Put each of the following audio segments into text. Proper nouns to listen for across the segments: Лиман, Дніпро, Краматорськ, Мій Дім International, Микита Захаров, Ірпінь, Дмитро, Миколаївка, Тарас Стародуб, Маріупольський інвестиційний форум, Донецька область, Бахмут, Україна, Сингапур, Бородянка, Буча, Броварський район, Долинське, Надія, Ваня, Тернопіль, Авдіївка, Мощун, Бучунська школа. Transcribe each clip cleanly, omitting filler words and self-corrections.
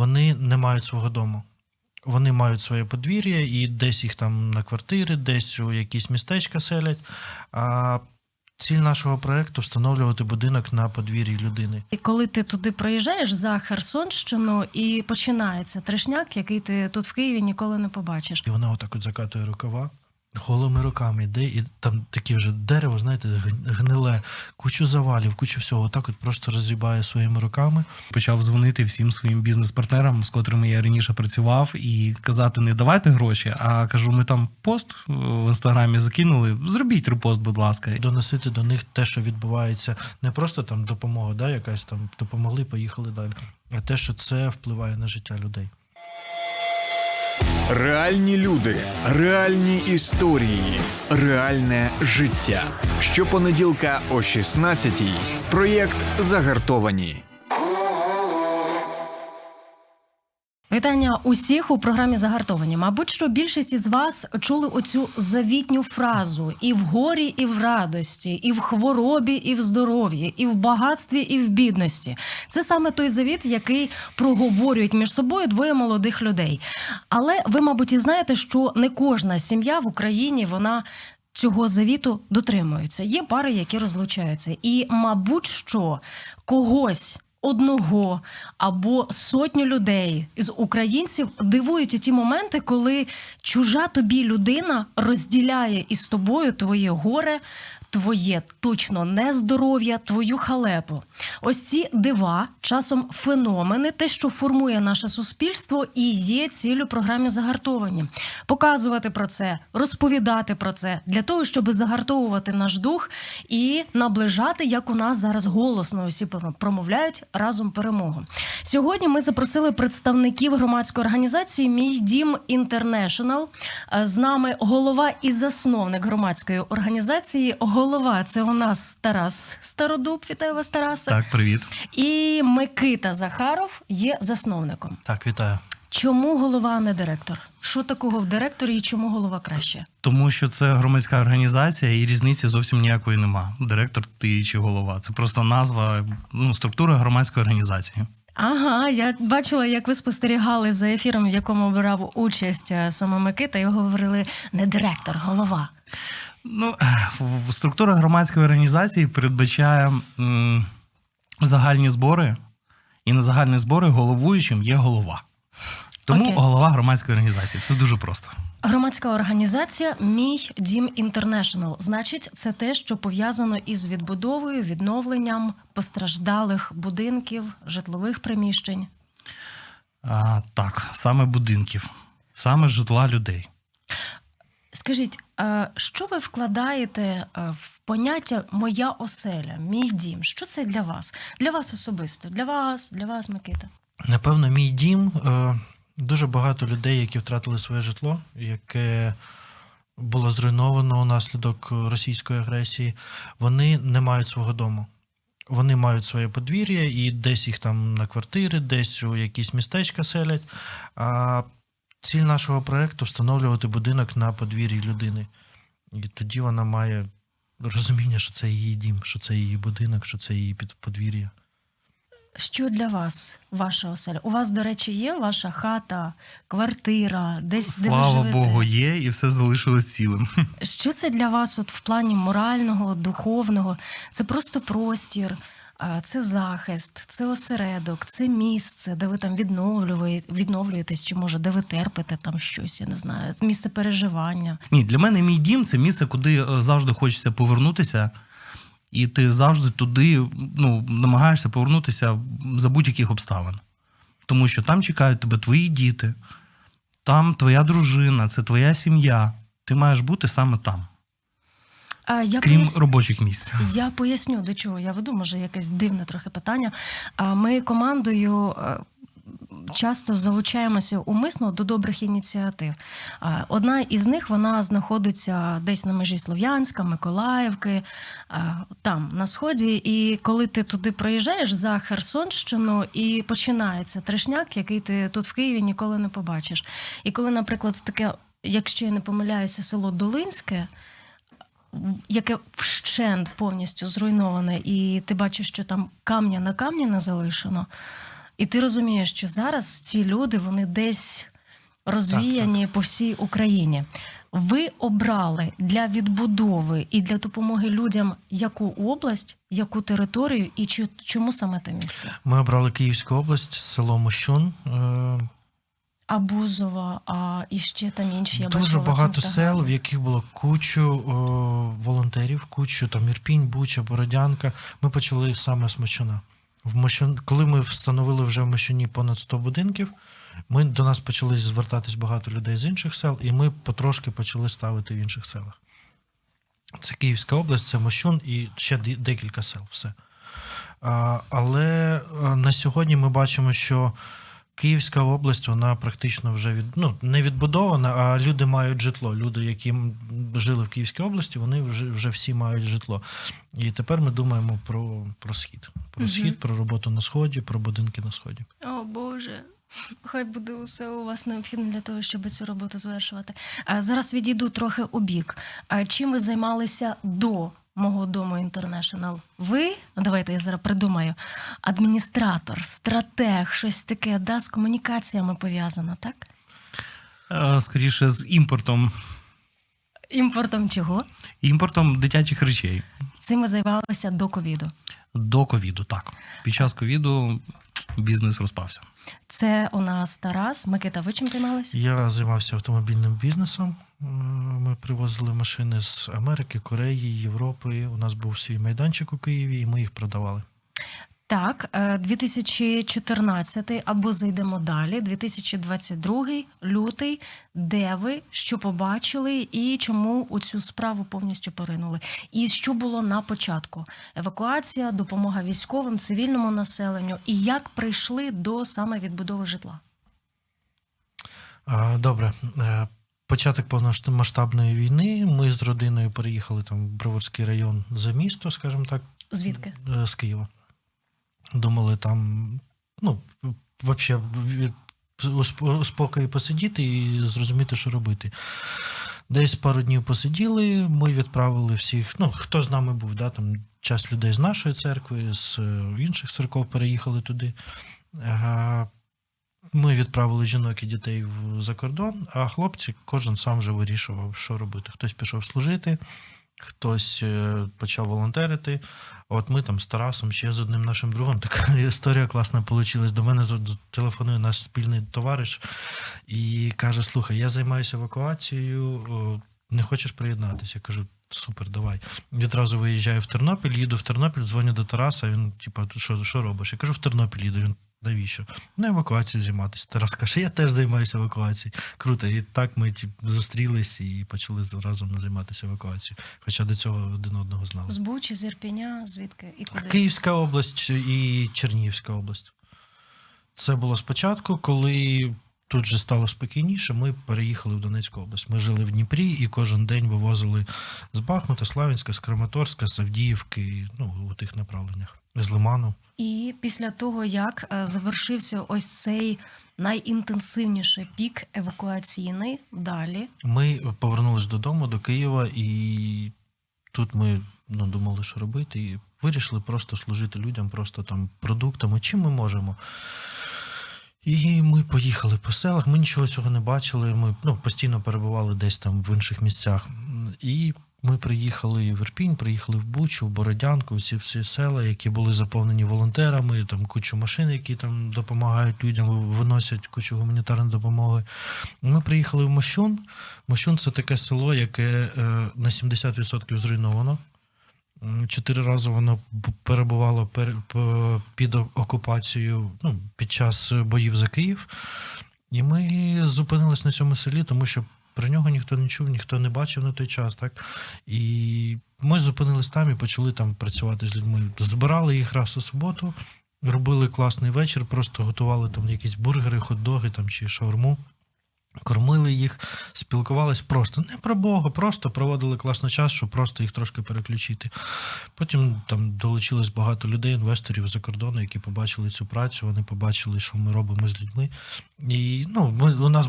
вони не мають свого дому. Вони мають своє подвір'я, і десь їх там на квартири, десь у якісь містечка селять. А ціль нашого проєкту – встановлювати будинок на подвір'ї людини. І коли ти туди приїжджаєш, за Херсонщину, і починається трешняк, який ти тут в Києві ніколи не побачиш. І вона отак от закатує рукава, голими руками йде, і там таке вже дерево, знаєте, гниле, кучу завалів, кучу всього, отак от просто розрібає своїми руками. Почав дзвонити всім своїм бізнес-партнерам, з котрими я раніше працював, і казати: не давайте гроші, а кажу, ми там пост в інстаграмі закинули, зробіть репост, будь ласка. Доносити до них те, що відбувається, не просто там допомога, да, якась там, допомогли, поїхали далі, а те, що це впливає на життя людей. Реальні люди, реальні історії, реальне життя. Щопонеділка о 16-й. Проєкт «Загартовані». Вітання усіх у програмі «Загартовані». Мабуть, що більшість із вас чули оцю завітню фразу: і в горі, і в радості, і в хворобі, і в здоров'ї, і в багатстві, і в бідності. Це саме той завіт, який проговорюють між собою двоє молодих людей. Але ви, мабуть, і знаєте, що не кожна сім'я в Україні, вона цього завіту дотримується. Є пари, які розлучаються. І, мабуть, що когось, одного або сотню людей із українців дивують у ті моменти, коли чужа тобі людина розділяє із тобою твоє горе, твоє точно нездоров'я, твою халепу. Ось ці дива, часом феномени, те, що формує наше суспільство, і є ціллю програми «Загартовані». Показувати про це, розповідати про це, для того, щоб загартовувати наш дух і наближати, як у нас зараз голосно усі промовляють, разом перемогу. Сьогодні ми запросили представників громадської організації «Мій Дім International». З нами голова і засновник громадської організації. Голова – це у нас Тарас Стародуб. Вітаю вас, Тарасе. Так, привіт. І Микита Захаров є засновником. Так, вітаю. Чому голова, а не директор? Що такого в директорі і чому голова краще? Тому що це громадська організація і різниці зовсім ніякої нема. Директор ти чи голова. Це просто назва, структура громадської організації. Ага, я бачила, як ви спостерігали за ефіром, в якому брав участь саме Микита, і говорили: не директор, голова. Структура громадської організації передбачає загальні збори, і на загальні збори головуючим є голова. Тому голова громадської організації. Все дуже просто. Громадська організація «Мій Дім International». Значить, це те, що пов'язано із відбудовою, відновленням постраждалих будинків, житлових приміщень. Так, саме будинків, саме житла людей. Скажіть, що ви вкладаєте в поняття «моя оселя», «мій дім»? Що це для вас? Для вас особисто, для вас, Микита? Напевно, «Мій дім». Дуже багато людей, які втратили своє житло, яке було зруйновано внаслідок російської агресії, вони не мають свого дому. Вони мають своє подвір'я, і десь їх там на квартири, десь у якісь містечка селять. А ціль нашого проєкту – встановлювати будинок на подвір'ї людини. І тоді вона має розуміння, що це її дім, що це її будинок, що це її подвір'я. Що для вас ваша оселя? У вас, до речі, є ваша хата, квартира, десь, де ви живете? Слава Богу, є, і все залишилось цілим. Що це для вас от в плані морального, духовного? Це просто простір, це захист, це осередок, це місце, де ви там відновлюєтесь, чи, може, де ви терпите там щось, я не знаю, місце переживання. Ні, для мене «Мій дім» – це місце, куди завжди хочеться повернутися. І ти завжди туди намагаєшся повернутися за будь-яких обставин. Тому що там чекають тебе твої діти, там твоя дружина, це твоя сім'я. Ти маєш бути саме там, робочих місць. Я поясню, до чого я веду, може якесь дивне трохи питання. Ми командою часто залучаємося умисно до добрих ініціатив. Одна із них, вона знаходиться десь на межі Слов'янська, Миколаївки, там, на Сході. І коли ти туди приїжджаєш, за Херсонщину, і починається трешняк, який ти тут в Києві ніколи не побачиш. І коли, наприклад, таке, якщо я не помиляюся, село Долинське, яке вщент повністю зруйноване, і ти бачиш, що там камня на камні не залишено, І ти розумієш, що зараз ці люди, вони десь розвіяні по всій Україні. Ви обрали для відбудови і для допомоги людям яку область, яку територію і чому саме те місце? Ми обрали Київську область, село Мощун. Абузова, а іще там інші. Дуже багато сел, в яких було кучу волонтерів, кучу там Ірпінь, Буча, Бородянка. Ми почали саме з Мощуна. Коли ми встановили вже в Мощуні понад 100 будинків, до нас почали звертатись багато людей з інших сел, і ми потрошки почали ставити в інших селах. Це Київська область, це Мощун і ще декілька сел. Все. Але на сьогодні ми бачимо, що Київська область, вона практично вже не відбудована, а люди мають житло. Люди, які жили в Київській області, вони вже всі мають житло. І тепер ми думаємо про Схід. Про Схід, про роботу на Сході, про будинки на Сході. О, Боже! Хай буде усе у вас необхідне для того, щоб цю роботу завершувати. А зараз відійду трохи у бік. А чим ви займалися до «Мого дому Інтернешнл»? Ви, давайте я зараз придумаю, адміністратор, стратег, щось таке, да, з комунікаціями пов'язано, так? Скоріше, з імпортом. Імпортом чого? Імпортом дитячих речей. Цим ми займалися до ковіду? До ковіду, так. Під час ковіду бізнес розпався. Це у нас Тарас. Микита, ви чим займалися? Я займався автомобільним бізнесом. Ми привозили машини з Америки, Кореї, Європи. У нас був свій майданчик у Києві, і ми їх продавали. Так, 2014, або зайдемо далі, 2022, лютий. Де ви, що побачили і чому у цю справу повністю поринули? І що було на початку? Евакуація, допомога військовим, цивільному населенню. І як прийшли до саме відбудови житла? Добре. Початок повномасштабної війни. Ми з родиною переїхали там в Броварський район за місто, скажімо так. Звідки? З Києва. Думали там, взагалі, у спокої посидіти і зрозуміти, що робити. Десь пару днів посиділи, ми відправили всіх, хто з нами був, да, там часть людей з нашої церкви, з інших церков переїхали туди. Ми відправили жінок і дітей за кордон, а хлопці кожен сам вже вирішував, що робити. Хтось пішов служити, хтось почав волонтерити. От ми там з Тарасом, ще з одним нашим другом, така історія класна вийшла. До мене телефонує наш спільний товариш і каже: слухай, я займаюся евакуацією, не хочеш приєднатися? Я кажу: супер, давай. Відразу виїжджаю в Тернопіль, їду в Тернопіль, дзвоню до Тараса, він типу: що робиш? Я кажу: в Тернопіль їду. Він: навіщо? На евакуацію займатися. Тарас каже: я теж займаюся евакуацією. Круто. І так ми зустрілись і почали разом займатися евакуацією. Хоча до цього один одного знали. З Бучі, з Ірпіня, звідки і куди? Київська область і Чернігівська область. Це було спочатку, коли тут же стало спокійніше, ми переїхали в Донецьку область. Ми жили в Дніпрі і кожен день вивозили з Бахмута, Слов'янська, з Краматорська, з Авдіївки, у тих направленнях, з Лиману. І після того, як завершився ось цей найінтенсивніший пік евакуаційний, далі? Ми повернулись додому, до Києва, і тут ми думали, що робити, і вирішили просто служити людям, просто там продуктами, чим ми можемо. І ми поїхали по селах, ми нічого цього не бачили, ми постійно перебували десь там в інших місцях. І ми приїхали в Ірпінь, приїхали в Бучу, в Бородянку, всі села, які були заповнені волонтерами, там кучу машин, які там допомагають людям, виносять кучу гуманітарної допомоги. Ми приїхали в Мощун. Мощун – це таке село, яке на 70% зруйновано. 4 рази воно перебувало під окупацією під час боїв за Київ. І ми зупинились на цьому селі, тому що про нього ніхто не чув, ніхто не бачив на той час. Так? І ми зупинились там і почали там працювати з людьми. Збирали їх раз у суботу, робили класний вечір, просто готували там якісь бургери, хот-доги там, чи шаурму. Кормили їх, спілкувались просто не про Бога, просто проводили класний час, щоб просто їх трошки переключити. Потім там долучилось багато людей, інвесторів з-за кордону, які побачили цю працю, вони побачили, що ми робимо з людьми. І у нас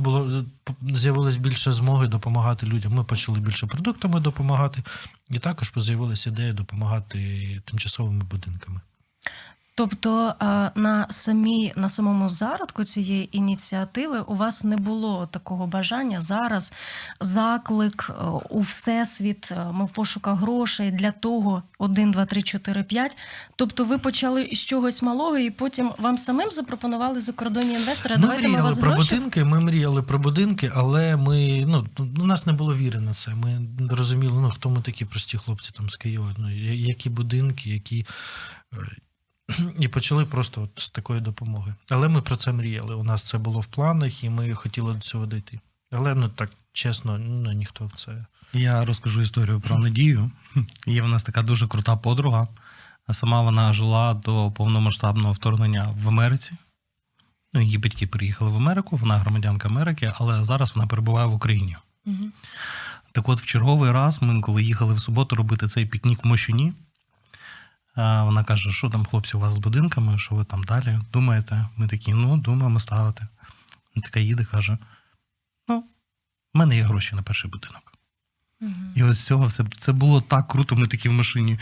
з'явилось більше змоги допомагати людям. Ми почали більше продуктами допомагати, і також з'явилася ідея допомагати тимчасовими будинками. Тобто на самому зародку цієї ініціативи у вас не було такого бажання зараз заклик у всесвіт, ми в пошуках грошей для того 1, 2, 3, 4, 5. Тобто ви почали з чогось малого і потім вам самим запропонували закордонні інвестори, давайте ми вас гроші? Ми мріяли про будинки, але ми, у нас не було віри на це. Ми розуміли, хто ми такі прості хлопці там з Києва, які будинки, які... І почали просто з такої допомоги. Але ми про це мріяли, у нас це було в планах, і ми хотіли до цього дійти. Але, так чесно, ніхто це... Я розкажу історію про Надію. Є в нас така дуже крута подруга. Сама вона жила до повномасштабного вторгнення в Америці. Її батьки приїхали в Америку, вона громадянка Америки, але зараз вона перебуває в Україні. Угу. Так от, в черговий раз ми, коли їхали в суботу робити цей пікнік в Мощуні, вона каже, що там, хлопці, у вас з будинками, що ви там далі думаєте? Ми такі, думаємо ставити. Вона така їде, каже, в мене є гроші на перший будинок. Угу. І ось цього все, це було так круто, ми такі в машині,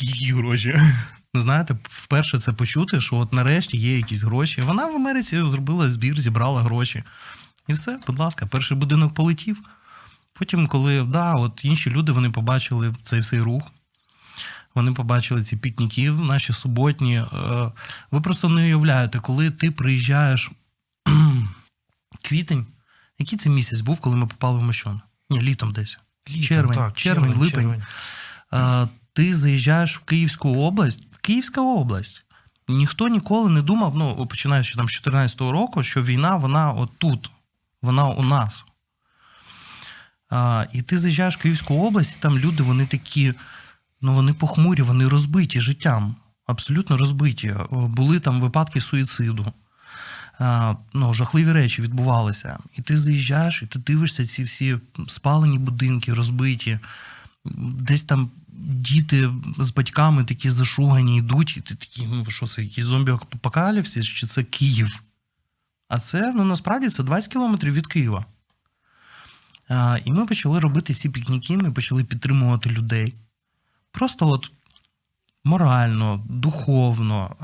які гроші. Знаєте, вперше це почути, що от нарешті є якісь гроші. Вона в Америці зробила збір, зібрала гроші. І все, будь ласка, перший будинок полетів. Потім, коли, інші люди, вони побачили цей всей рух. Вони побачили ці пікніки наші суботні. Ви просто не уявляєте, коли ти приїжджаєш квітень. Який це місяць був, коли ми попали в Мощун? Ні, літом десь. Червень, липень. Ти заїжджаєш в Київську область. Київська область. Ніхто ніколи не думав, починаючи там з 14-го року, що війна, вона отут. Вона у нас. І ти заїжджаєш в Київську область, і там люди, вони такі... вони похмурі, вони розбиті життям, абсолютно розбиті. Були там випадки суїциду, жахливі речі відбувалися. І ти заїжджаєш, і ти дивишся ці всі спалені будинки, розбиті. Десь там діти з батьками такі зашугані йдуть, і ти такий, що це, якісь зомбі-апокаліпсис, чи це Київ? А це, насправді, це 20 кілометрів від Києва. І ми почали робити ці пікніки, ми почали підтримувати людей. Просто морально, духовно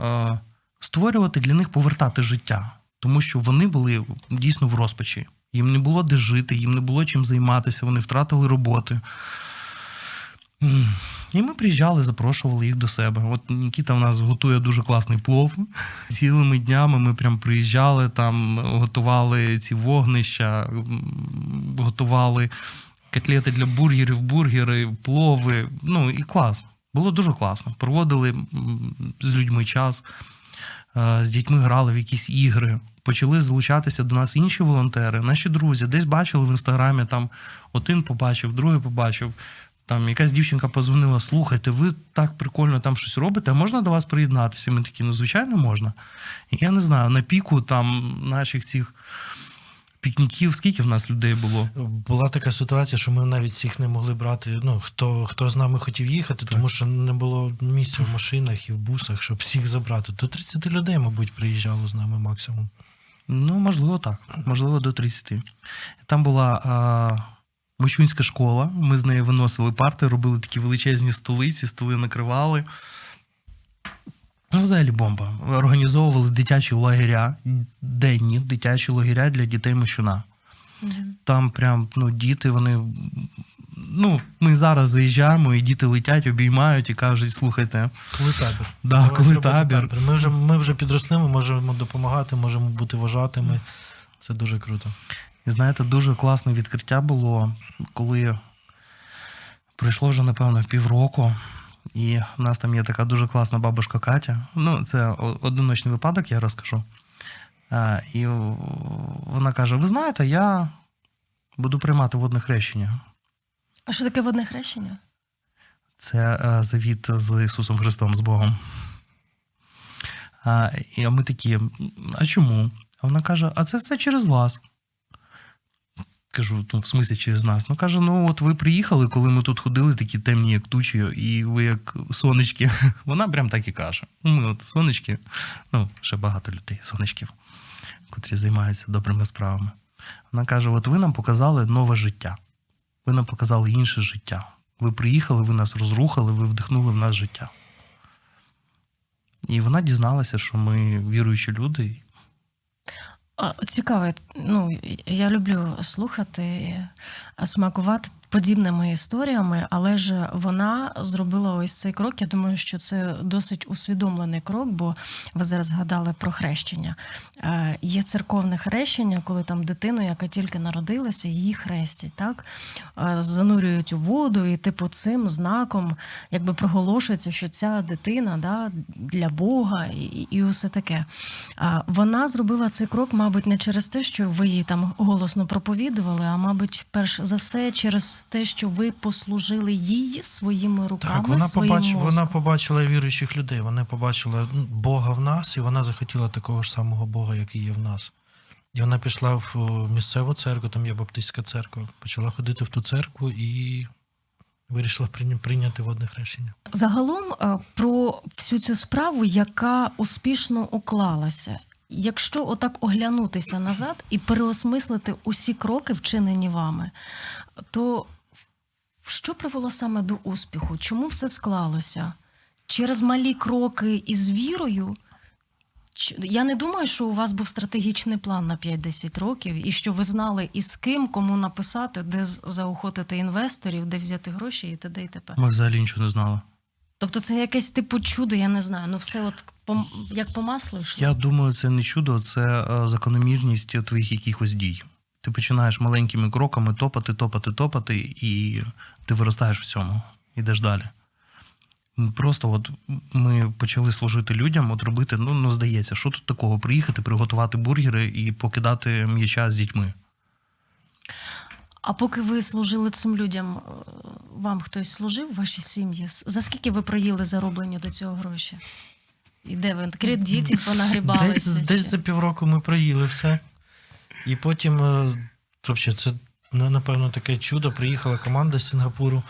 створювати для них, повертати життя. Тому що вони були дійсно в розпачі. Їм не було де жити, їм не було чим займатися, вони втратили роботи. І ми приїжджали, запрошували їх до себе. Микита в нас готує дуже класний плов. Цілими днями ми прям приїжджали, там готували ці вогнища, готували... котлети для бургерів, бургери, плови. І клас. Було дуже класно. Проводили з людьми час, з дітьми грали в якісь ігри. Почали залучатися до нас інші волонтери, наші друзі. Десь бачили в Інстаграмі, там один побачив, другий побачив. Там якась дівчинка подзвонила, слухайте, ви так прикольно там щось робите, а можна до вас приєднатися? Ми такі, звичайно, можна. Я не знаю, на піку там наших цих... пікніків, скільки в нас людей було? Була така ситуація, що ми навіть всіх не могли брати, хто з нами хотів їхати, тому що не було місця в машинах і в бусах, щоб всіх забрати. До 30 людей, мабуть, приїжджало з нами максимум. Можливо, так. Можливо, до 30. Там була Бучунська школа, ми з неї виносили парти, робили такі величезні столи, ці столи накривали. Взагалі бомба. Організовували дитячі лагеря, денні дитячі лагеря для дітей Мощуна. Mm-hmm. Там прям, діти, вони... ми зараз заїжджаємо, і діти летять, обіймають і кажуть, слухайте... Коли табір. Да, коли табір. Ми вже підросли, ми можемо допомагати, можемо бути вожатими. Це дуже круто. І знаєте, дуже класне відкриття було, коли пройшло вже, напевно, півроку. І в нас там є така дуже класна бабушка Катя. Це одиночний випадок, я розкажу. І вона каже, ви знаєте, я буду приймати водне хрещення. А що таке водне хрещення? Це завіт з Ісусом Христом, з Богом. І ми такі, а чому? А вона каже, а це все через вас. Кажу, в смислі через нас. Каже, от ви приїхали, коли ми тут ходили, такі темні, як тучі, і ви як сонечки. Вона прям так і каже. Ми сонечки, ще багато людей, сонечків, котрі займаються добрими справами. Вона каже, ви нам показали нове життя. Ви нам показали інше життя. Ви приїхали, ви нас розрухали, ви вдихнули в нас життя. І вона дізналася, що ми віруючі люди. Цікаво. Ну, я люблю слухати, смакувати подібними історіями, але ж вона зробила ось цей крок. Я думаю, що це досить усвідомлений крок, бо ви зараз згадали про хрещення. Є церковне хрещення, коли там дитину, яка тільки народилася, її хрестять, так? Занурюють у воду і типу цим знаком якби проголошується, що ця дитина, да, для Бога і усе таке. Вона зробила цей крок, мабуть, не через те, що ви її там голосно проповідували, а, мабуть, перш за все через те, що ви послужили їй своїми руками, так, вона побачила віруючих людей, вона побачила Бога в нас, і вона захотіла такого ж самого Бога, який є в нас. І вона пішла в місцеву церкву, там є баптистська церква, почала ходити в ту церкву і вирішила прийняти водне хрещення. Загалом про всю цю справу, яка успішно уклалася. Якщо отак оглянутися назад і переосмислити усі кроки, вчинені вами, то що привело саме до успіху? Чому все склалося? Через малі кроки із вірою? Я не думаю, що у вас був стратегічний план на 5-10 років, і що ви знали і з ким, кому написати, де заохотити інвесторів, де взяти гроші і т.д. і т.п. Ми взагалі нічого не знали. Тобто це якесь типу чудо, я не знаю, ну все от як по маслу йшло? Я думаю, це не чудо, це закономірність твоїх якихось дій. Ти починаєш маленькими кроками топати, і ти виростаєш в цьому, ідеш далі. Просто от ми почали служити людям, от робити, ну здається, що тут такого, приїхати, приготувати бургери і покидати м'яча з дітьми. А поки ви служили цим людям, вам хтось служив, ваші сім'ї? За скільки ви проїли зароблені до цього гроші? І де ви? Кредитів понагрібалися? Десь за півроку ми проїли все. І потім, взагалі, це, напевно, таке чудо. Приїхала команда з Сингапуру.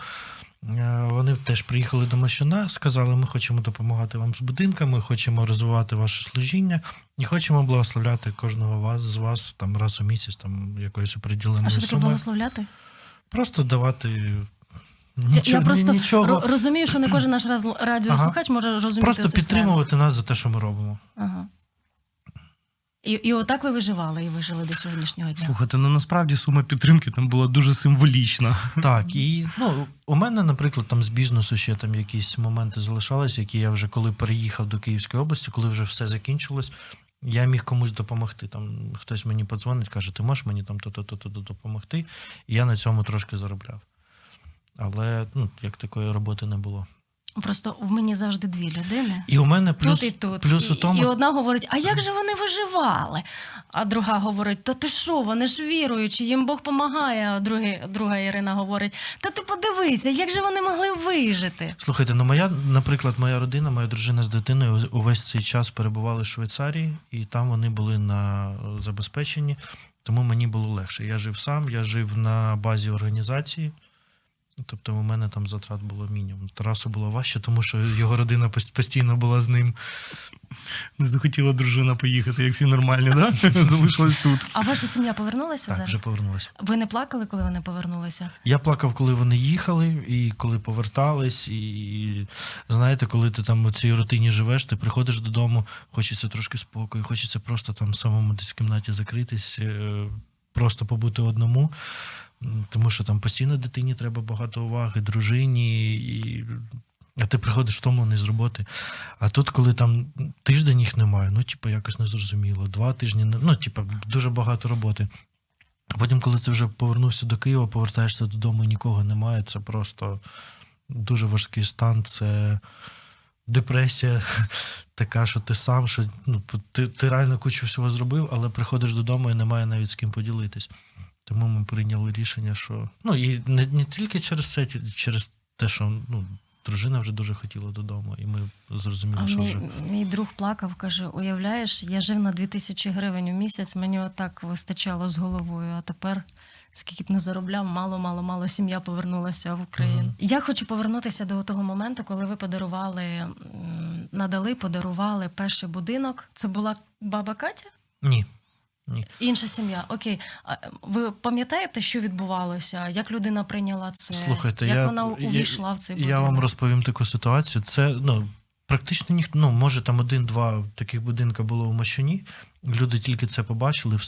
Вони теж приїхали до Мощуна, сказали, ми хочемо допомагати вам з будинками, хочемо розвивати ваше служіння і хочемо благословляти кожного з вас там, раз у місяць там, якоюсь определеною сумою. А що таке благословляти? Просто давати... Я просто розумію, що не кожен наш радіослухач може розуміти. Просто підтримувати нас за те, що ми робимо. Ага. І отак ви виживали, і вижили до сьогоднішнього дня. Слухайте, ну насправді сума підтримки там була дуже символічна. Так, і у мене, наприклад, там з бізнесу ще там якісь моменти залишались, які я вже коли переїхав до Київської області, коли вже все закінчилось, я міг комусь допомогти. Там хтось мені подзвонить, каже, ти можеш мені там то-то допомогти? І я на цьому трошки заробляв. Але, як такої роботи не було. Просто в мені завжди дві людини. І у мене плюс, тут і тут. Плюс у тому... і одна говорить, а як же вони виживали? А друга говорить, та ти що, вони ж віруючі, їм Бог помагає. А друга Ірина говорить, та ти подивися, як же вони могли вижити? Слухайте, наприклад, моя родина, моя дружина з дитиною увесь цей час перебували в Швейцарії, і там вони були на забезпеченні, тому мені було легше. Я жив сам, я жив на базі організації. Тобто у мене там затрат було мінімум. Тарасу було важче, тому що його родина постійно була з ним. Не захотіла дружина поїхати, як всі нормальні, да? Залишилась тут. А ваша сім'я повернулася так, зараз? Так, вже повернулася. Ви не плакали, коли вони повернулися? Я плакав, коли вони їхали, і коли повертались. І знаєте, коли ти там у цій рутині живеш, ти приходиш додому, хочеться трошки спокою, хочеться просто там самому десь в кімнаті закритись, просто побути одному. Тому що там постійно дитині треба багато уваги, дружині, а ти приходиш втомлений з роботи. А тут, коли там тиждень їх немає, якось незрозуміло, 2 тижні, дуже багато роботи. Потім, коли ти вже повернувся до Києва, повертаєшся додому і нікого немає, це просто дуже важкий стан, це депресія така, що ти сам, що ти реально кучу всього зробив, але приходиш додому і немає навіть з ким поділитись. Тому ми прийняли рішення, що... і не тільки через це, через те, що дружина вже дуже хотіла додому, і ми зрозуміли, що вже... Мій друг плакав, каже, уявляєш, я жив на 2000 гривень у місяць, мені отак вистачало з головою, а тепер, скільки б не заробляв, мало-мало-мало сім'я повернулася в Україну. Mm-hmm. Я хочу повернутися до того моменту, коли ви подарували перший будинок. Це була баба Катя? Ні. Ні. Інша сім'я. Окей. Ви пам'ятаєте, що відбувалося? Як людина прийняла це? Слухайте, як вона увійшла в цей будинок? Я вам розповім таку ситуацію. Це Практично ніхто, ну, може, там один-два таких будинка було в Мощуні. Люди тільки це побачили,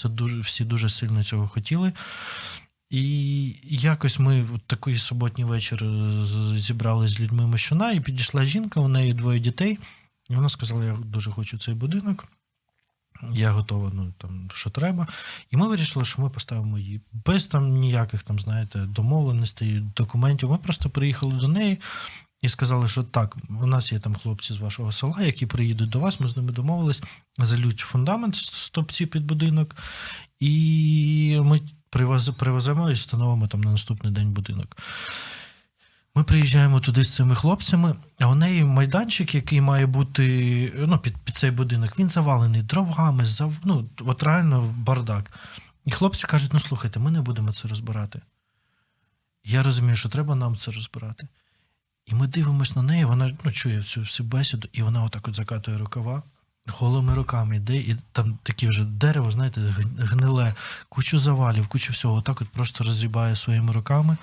всі дуже сильно цього хотіли. І якось ми в такий суботній вечір зібралися з людьми Мощуна, і підійшла жінка, у неї двоє дітей. І вона сказала, я дуже хочу цей будинок, я готова, ну, там, що треба. І ми вирішили, що ми поставимо її. Без там ніяких, там, знаєте, домовленостей, документів. Ми просто приїхали до неї і сказали, що так, у нас є там хлопці з вашого села, які приїдуть до вас, ми з ними домовились, залють фундамент стовпці під будинок, і ми привеземо і встановимо там на наступний день будинок. Ми приїжджаємо туди з цими хлопцями, а у неї майданчик, який має бути, ну, під цей будинок, він завалений дровами, ну, от реально бардак. І хлопці кажуть, ну, слухайте, ми не будемо це розбирати. Я розумію, що треба нам це розбирати. І ми дивимося на неї, вона, ну, чує всю бесіду, і вона отак от закатує рукава, голими руками йде, і там таке вже дерево, знаєте, гниле, кучу завалів, кучу всього, отак от просто розрібає своїми руками.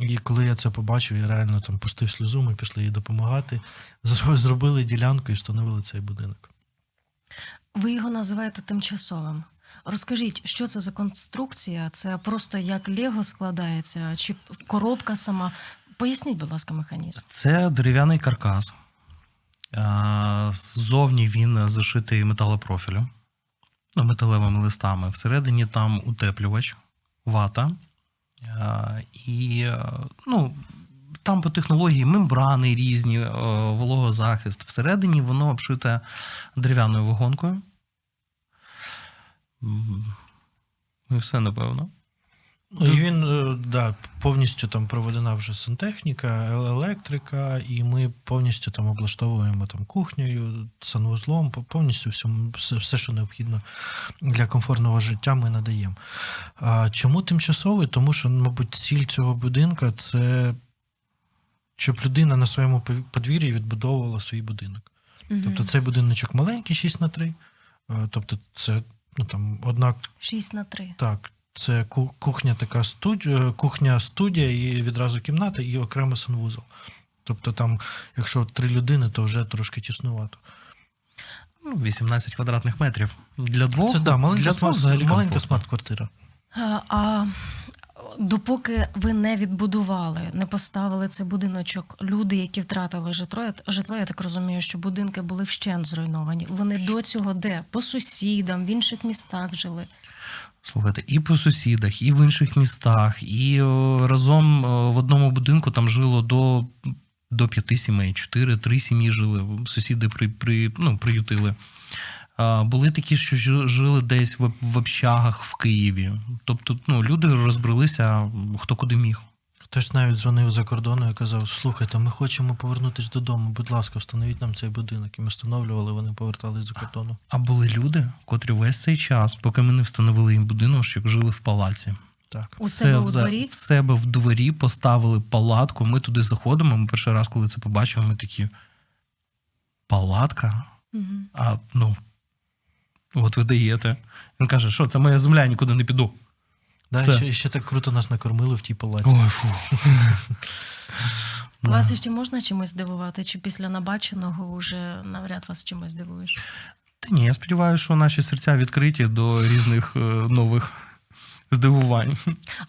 І коли я це побачив, я реально там пустив сльозу, ми пішли їй допомагати, зробили ділянку і встановили цей будинок. Ви його називаєте тимчасовим. Розкажіть, що це за конструкція? Це просто як лего складається, чи коробка сама? Поясніть, будь ласка, механізм. Це дерев'яний каркас. Ззовні він зашитий металопрофілем, металевими листами. Всередині там утеплювач, вата. І, ну, там по технології мембрани різні, вологозахист. Всередині воно обшите дерев'яною вагонкою. І все, напевно. І він, да, повністю там проведена вже сантехніка, електрика, і ми повністю там облаштовуємо там кухнею, санвузлом, повністю все, що необхідно для комфортного життя, ми надаємо. А чому тимчасовий? Тому що, мабуть, ціль цього будинку – це щоб людина на своєму подвір'ї відбудовувала свій будинок. Угу. Тобто цей будиночок маленький, 6х3, тобто це, ну, там, одна... 6х3. Так. Це кухня, така студія, кухня-студія і відразу кімната, і окремо санвузол. Тобто там, якщо 3 людини, то вже трошки тіснувато. 18 квадратних метрів. Для двох? Це, да, маленька смарт-квартира. А допоки ви не відбудували, не поставили цей будиночок, люди, які втратили житло, я так розумію, що будинки були вщент зруйновані. Вони до цього де? По сусідам, в інших містах жили. Слухайте, і по сусідах, і в інших містах, і разом в одному будинку там жило до 5 сімей, 4-3 сім'ї жили, сусіди приютили. Були такі, що жили десь в общагах в Києві. Тобто, ну, люди розбралися, хто куди міг. Хтось навіть дзвонив за кордону і казав, слухайте, ми хочемо повернутися додому, будь ласка, встановіть нам цей будинок. І ми встановлювали, вони повертались за кордону. А були люди, котрі весь цей час, поки ми не встановили їм будинок, щоб жили в палаці. Так. У себе в дворі поставили палатку, ми туди заходимо, ми перший раз, коли це побачили, ми такі, палатка? Угу. А, ну, от ви даєте. Він каже, що, це моя земля, я нікуди не піду. Да, ще так круто нас накормили в тій палаці. Ой, фу. Вас ще можна чимось здивувати? Чи після набаченого вже навряд вас чимось здивуєш? Та ні, я сподіваюся, що наші серця відкриті до різних нових здивувань.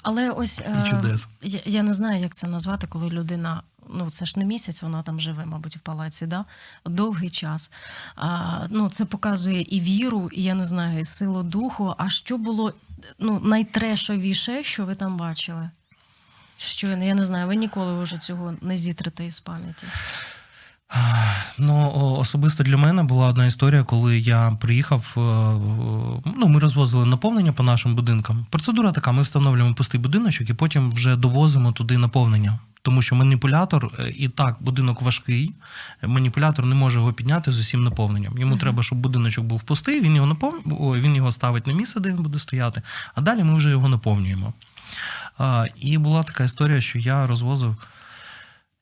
Але ось і чудес. Я не знаю, як це назвати, коли людина, ну це ж не місяць, вона там живе, мабуть, в палаці, да? Довгий час. Ну, це показує і віру, і, я не знаю, і силу духу. А що було, ну, найтрешовіше, що ви там бачили? Що, я не знаю, ви ніколи вже цього не зітрите із пам'яті. Ну, особисто для мене була одна історія, коли я приїхав, ну, ми розвозили наповнення по нашим будинкам. Процедура така, ми встановлюємо пустий будиночок і потім вже довозимо туди наповнення. Тому що маніпулятор, і так, будинок важкий, маніпулятор не може його підняти з усім наповненням. Йому треба, щоб будиночок був пустий, він його ставить на місце, де він буде стояти, а далі ми вже його наповнюємо. І була така історія, що я розвозив,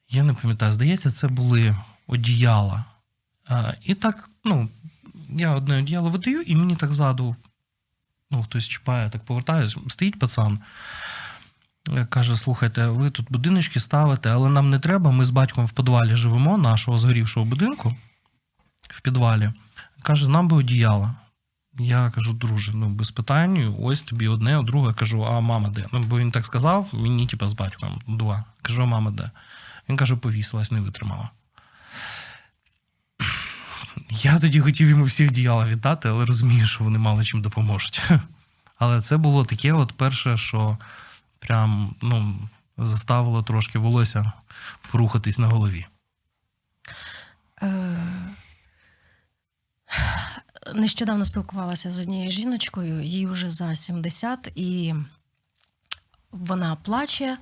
я не пам'ятаю, здається, це були одіяла. І так, ну, я одне одіяло видаю, і мені так ззаду, ну, хтось чіпає, так повертаюсь, стоїть пацан. каже, слухайте, ви тут будиночки ставите, але нам не треба, ми з батьком в підвалі живемо, нашого згорівшого будинку, в підвалі. Каже, нам би одіяло. Я кажу, друже, ну без питань, ось тобі одне, друге. Я кажу, а мама де? Ну, бо він так сказав, мені типу з батьком, два. Кажу, а мама де? Він каже, повісилась, не витримала. Я тоді хотів йому всі одіяла віддати, але розумію, що вони мало чим допоможуть. Але це було таке от перше, що прям, ну, заставило трошки волосся порухатись на голові. Нещодавно спілкувалася з однією жіночкою, їй вже за 70, і вона плаче.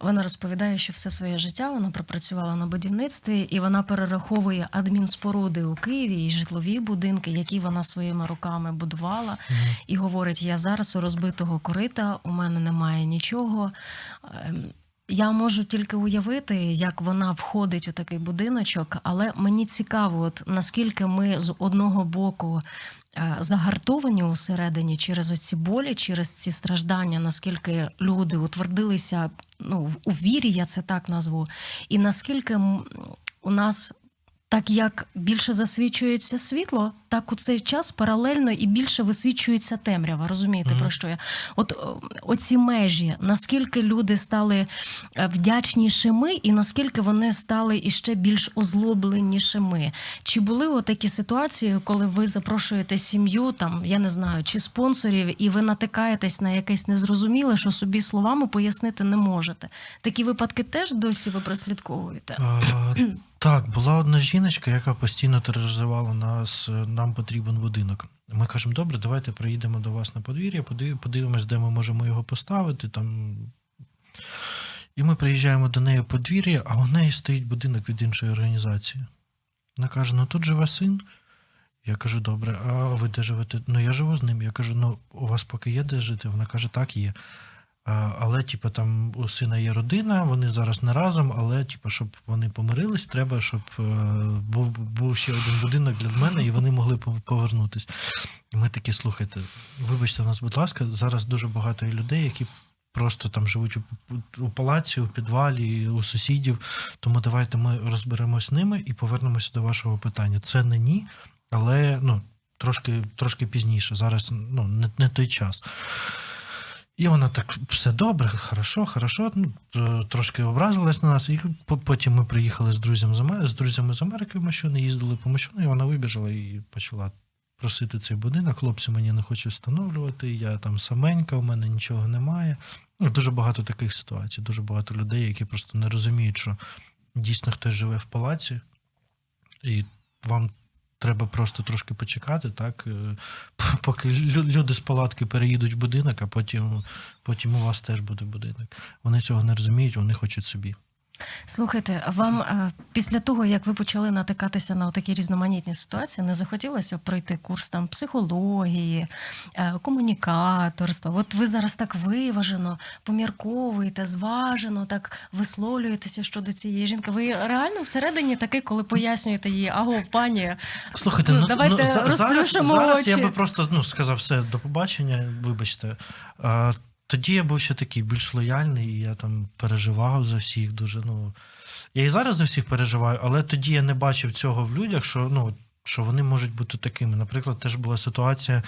Вона розповідає, що все своє життя вона пропрацювала на будівництві, і вона перераховує адмінспоруди у Києві і житлові будинки, які вона своїми руками будувала. Mm-hmm. І говорить, я зараз у розбитого корита, у мене немає нічого. Я можу тільки уявити, як вона входить у такий будиночок, але мені цікаво, от наскільки ми з одного боку загартовані усередині через оці болі, через ці страждання, наскільки люди утвердилися, ну, у вірі, я це так назву, і наскільки у нас, так як більше засвічується світло, так у цей час паралельно і більше висвічується темрява. Розумієте, про що я? От оці межі, наскільки люди стали вдячнішими і наскільки вони стали іще більш озлобленішими? Чи були отакі ситуації, коли ви запрошуєте сім'ю, там, я не знаю, чи спонсорів, і ви натикаєтесь на якесь незрозуміле, що собі словами пояснити не можете? Такі випадки теж досі ви прослідковуєте? Так, була одна жіночка, яка постійно тероризувала нас, нам потрібен будинок. Ми кажемо, добре, давайте приїдемо до вас на подвір'я, подивимось, де ми можемо його поставити. Там. І ми приїжджаємо до неї в подвір'я, а у неї стоїть будинок від іншої організації. Вона каже, ну тут живе син. Я кажу, добре, а ви де живете? Ну я живу з ним. Я кажу, ну у вас поки є де жити? Вона каже, так, є. Але, типу, там у сина є родина, вони зараз не разом, але, типу, щоб вони помирились, треба, щоб був ще один будинок для мене, і вони могли повернутись. І ми такі, слухайте, вибачте нас, будь ласка, зараз дуже багато людей, які просто там живуть у палаці, у підвалі, у сусідів, тому давайте ми розберемось з ними і повернемося до вашого питання. Це не ні, але, ну, трошки пізніше, зараз, ну, не той час. І вона так, все добре, хорошо, ну, трошки образилась на нас. І потім ми приїхали з друзями з Америки в Мощун, їздили по Мощуну, і вона вибіжала і почала просити цей будинок. Хлопці мені не хочуть встановлювати, я там саменька, у мене нічого немає. Ну, дуже багато таких ситуацій, дуже багато людей, які просто не розуміють, що дійсно хтось живе в палаці, і вам треба просто трошки почекати, так, поки люди з палатки переїдуть в будинок, а потім у вас теж буде будинок. Вони цього не розуміють, вони хочуть собі. Слухайте, вам після того, як ви почали натикатися на такі різноманітні ситуації, не захотілося пройти курс там психології, комунікаторства? От ви зараз так виважено, помірковуєте, зважено, так висловлюєтеся щодо цієї жінки. Ви реально всередині такий, коли пояснюєте їй, аго, пані, слухайте, ну, давайте розплюшимо очі. Зараз я би просто сказав все, до побачення, вибачте. Тоді я був ще такий більш лояльний, і я там переживав за всіх дуже. Ну, я і зараз за всіх переживаю, але тоді я не бачив цього в людях, що, ну, що вони можуть бути такими. Наприклад, теж була ситуація,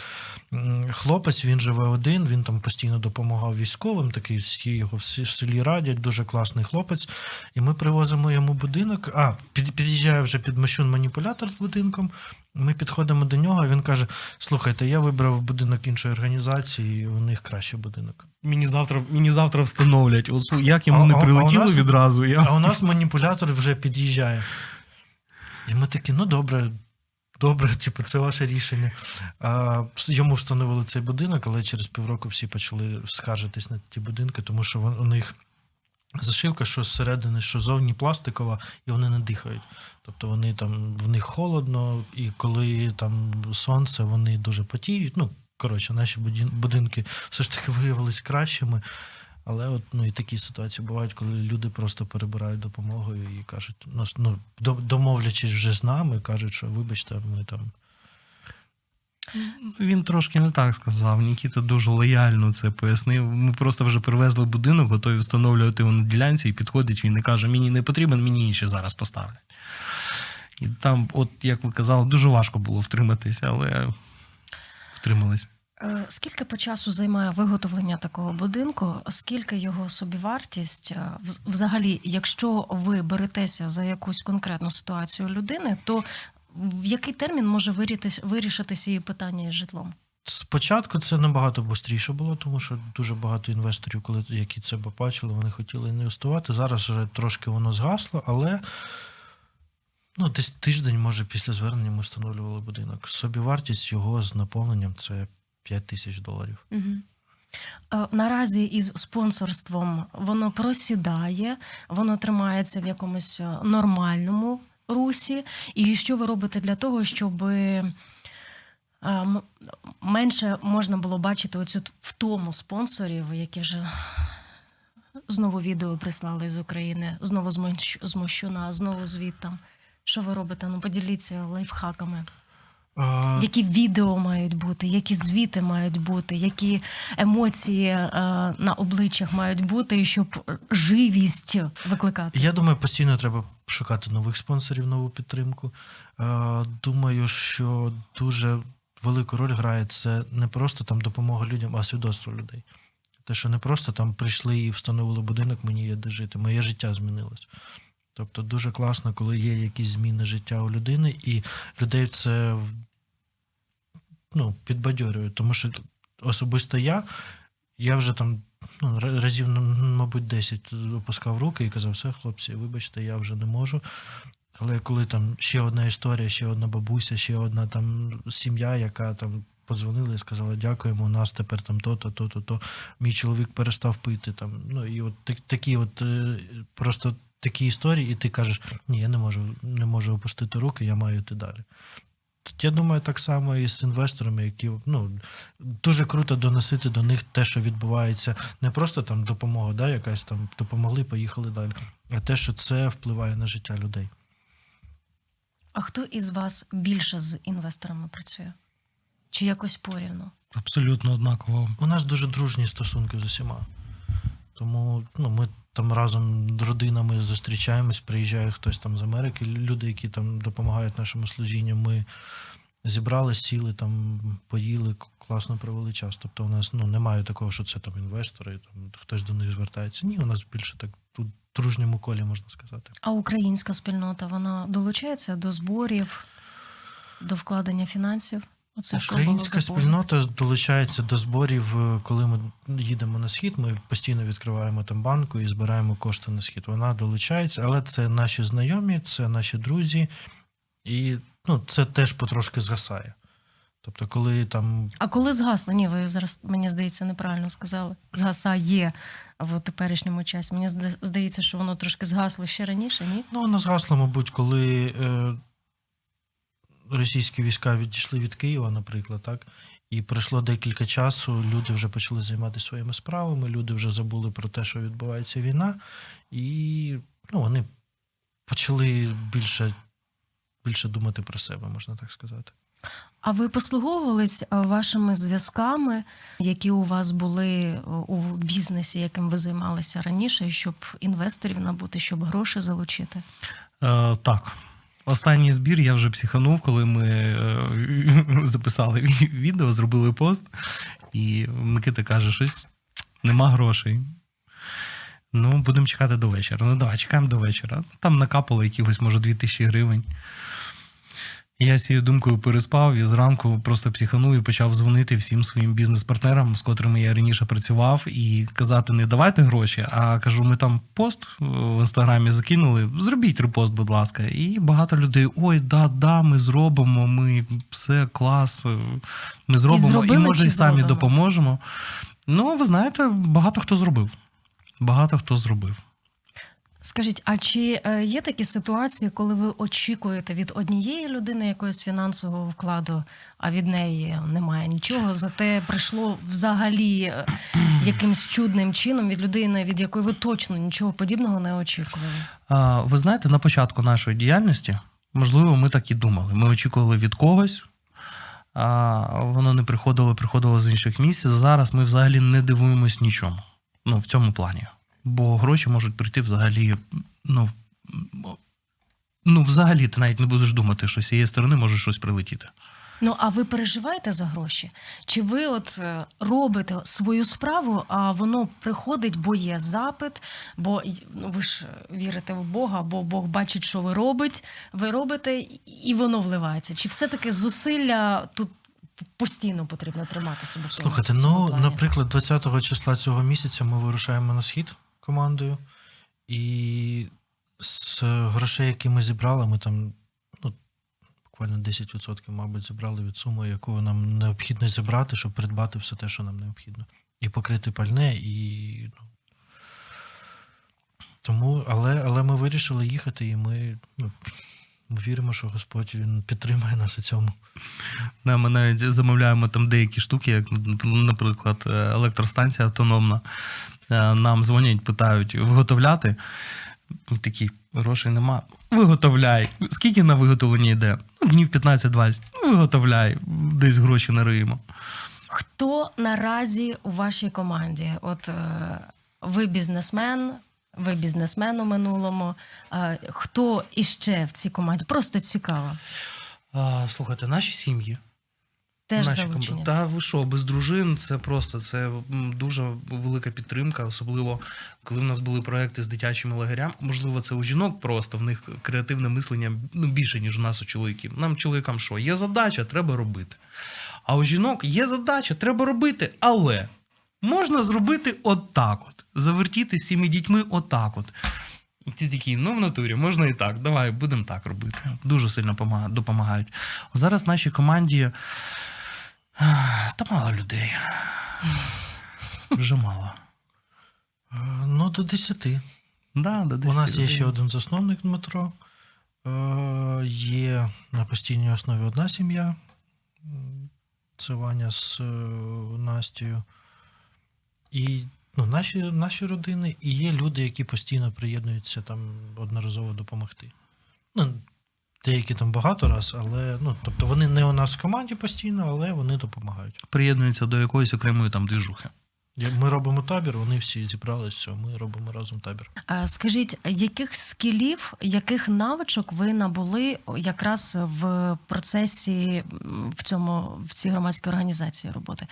хлопець, він живе один, він там постійно допомагав військовим, такий, всі його в селі радять, дуже класний хлопець. І ми привозимо йому будинок, під'їжджає вже під Мощун маніпулятор з будинком, ми підходимо до нього, і він каже, слухайте, я вибрав будинок іншої організації, і у них кращий будинок. Мені завтра встановлять, як йому не прилетіло відразу. А у нас маніпулятор вже під'їжджає. І ми такі, ну добре, типу, це ваше рішення. Йому встановили цей будинок, але через півроку всі почали скаржитись на ті будинки, тому що у них зашивка, що зсередини, що зовні пластикова, і вони не дихають. Тобто вони там, в них холодно, і коли там сонце, вони дуже потіють. Ну, коротше, наші будинки все ж таки виявилися кращими. Але от, ну, і такі ситуації бувають, коли люди просто перебирають допомогою і кажуть, ну, домовлячись вже з нами, кажуть, що вибачте, ми там... Він трошки не так сказав. Микита дуже лояльно це пояснив. Ми просто вже привезли будинок, готові встановлювати його на ділянці, і підходить він і каже: мені не потрібен, мені інші зараз поставлять. І там, от як ви казали, дуже важко було втриматися, але втримались. Скільки по часу займає виготовлення такого будинку? Скільки його собівартість? Взагалі, якщо ви беретеся за якусь конкретну ситуацію людини, то в який термін може вирішитися її питання із житлом? Спочатку це набагато швидше було, тому що дуже багато інвесторів, які це побачили, вони хотіли інвестувати. Зараз вже трошки воно згасло, але... десь тиждень, може, після звернення ми встановлювали будинок. Собівартість його з наповненням – це $5,000. Угу. Наразі із спонсорством воно просідає, воно тримається в якомусь нормальному русі. І що ви робите для того, щоб менше можна було бачити оцю втому спонсорів, які вже... Знову відео прислали з України, знову з Мощуна, знову звідтам. Що ви робите? Поділіться лайфхаками. Які відео мають бути, які звіти мають бути, які емоції на обличчях мають бути, щоб живість викликати? Я думаю, постійно треба шукати нових спонсорів, нову підтримку. Думаю, що дуже велику роль грає це не просто там допомога людям, а свідоцтво людей. Те, що не просто там прийшли і встановили будинок, мені є де жити, моє життя змінилось. Тобто дуже класно, коли є якісь зміни життя у людини, і людей це підбадьорює. Тому що особисто я вже там разів, мабуть, 10 опускав руки і казав: все, хлопці, вибачте, я вже не можу. Але коли там ще одна історія, ще одна бабуся, ще одна там сім'я, яка там подзвонила і сказала: дякуємо, у нас тепер там то-то, мій чоловік перестав пити. Там. І от такі от просто... Такі історії, і ти кажеш: ні, я не можу опустити руки, я маю йти далі. Тут, я думаю, так само і з інвесторами, які дуже круто доносити до них те, що відбувається, не просто там допомога, якась там допомогли, поїхали далі, а те, що це впливає на життя людей. А хто із вас більше з інвесторами працює? Чи якось порівну? Абсолютно однаково. У нас дуже дружні стосунки з усіма. Тому ми там разом з родинами зустрічаємось, приїжджає хтось там з Америки, люди, які там допомагають нашому служінню. Ми зібрались, сіли, там поїли, класно провели час. Тобто у нас немає такого, що це там інвестори, там хтось до них звертається. Ні, у нас більше так тут в дружньому колі, можна сказати. А українська спільнота, вона долучається до зборів, до вкладення фінансів? Українська спільнота долучається до зборів, коли ми їдемо на схід, ми постійно відкриваємо там банку і збираємо кошти на схід. Вона долучається, але це наші знайомі, це наші друзі, і це теж потрошки згасає. Тобто, коли там... А коли згасло? Ні, ви зараз, мені здається, неправильно сказали. Згасає в теперішньому часі. Мені здається, що воно трошки згасло ще раніше, ні? Воно згасло, мабуть, коли... Російські війська відійшли від Києва, наприклад, так? І пройшло декілька часу, люди вже почали займатися своїми справами, люди вже забули про те, що відбувається війна, і вони почали більше думати про себе, можна так сказати. А ви послуговувались вашими зв'язками, які у вас були у бізнесі, яким ви займалися раніше, щоб інвесторів набути, щоб гроші залучити? Так. Останній збір я вже психанув, коли ми записали відео, зробили пост, і Микита каже: щось нема грошей. Будемо чекати до вечора. Давай, чекаємо до вечора. Там накапало якихось, може, 2 тисячі гривень. Я з цією думкою переспав і зранку просто психанув і почав дзвонити всім своїм бізнес-партнерам, з котрими я раніше працював, і казати: не давайте гроші, а кажу: ми там пост в Інстаграмі закинули, зробіть репост, будь ласка. І багато людей: ой, да, ми зробимо, ми все, клас, ми зробимо, і може і самі допоможемо. Ви знаєте, багато хто зробив. Скажіть, а чи є такі ситуації, коли ви очікуєте від однієї людини якогось фінансового вкладу, а від неї немає нічого, зате прийшло взагалі якимсь чудним чином від людини, від якої ви точно нічого подібного не очікували? Ви знаєте, на початку нашої діяльності, можливо, ми так і думали. Ми очікували від когось воно не приходило з інших місць. Зараз ми взагалі не дивуємось нічому. Ну, в цьому плані. Бо гроші можуть прийти взагалі, ну взагалі ти навіть не будеш думати, що з цієї сторони може щось прилетіти. Ну, а ви переживаєте за гроші? Чи ви от робите свою справу, а воно приходить, бо є запит, бо ви ж вірите в Бога, бо Бог бачить, що ви робите, і воно вливається. Чи все-таки зусилля тут постійно потрібно тримати себе? Слухайте, наприклад, 20-го числа цього місяця ми вирушаємо на схід командою, і з грошей, які ми зібрали, ми там... буквально 10%, мабуть, зібрали від суми, яку нам необхідно зібрати, щоб придбати все те, що нам необхідно. І покрити пальне, і... Тому, але ми вирішили їхати, і ми віримо, що Господь, він підтримає нас у цьому. Да, ми навіть замовляємо там деякі штуки, як, наприклад, електростанція автономна. Нам дзвонять, питають виготовляти. Такі грошей нема. Виготовляй. Скільки на виготовлення йде? Днів 15-20. Виготовляй. Десь гроші нариємо. Хто наразі у вашій команді? От ви бізнесмен у минулому. Хто іще в цій команді? Просто цікаво. Слухайте, наші сім'ї. Теж залучені. Та ви що, без дружин це просто, це дуже велика підтримка, особливо коли в нас були проекти з дитячими лагерями. Можливо, це у жінок просто, в них креативне мислення більше, ніж у нас у чоловіків. Нам, чоловікам, що? Є задача, треба робити. А у жінок є задача, треба робити, але можна зробити отак от. Завертіти з цими дітьми отак от. Ті такі, в натурі, можна і так, давай, будемо так робити. Дуже сильно допомагають. Зараз нашій команді та мало людей. Вже мало. До 10. Да, до 10. У нас є ще один засновник Дмитро. Є на постійній основі одна сім'я. Це Ваня з Настею. І наші родини. І є люди, які постійно приєднуються там одноразово допомогти. Деякі там багато раз, але, тобто вони не у нас в команді постійно, але вони допомагають. Приєднуються до якоїсь окремої там движухи. Ми робимо табір, вони всі зібралися, ми робимо разом табір. Скажіть, яких скілів, яких навичок ви набули якраз в процесі в цій громадській організації роботи?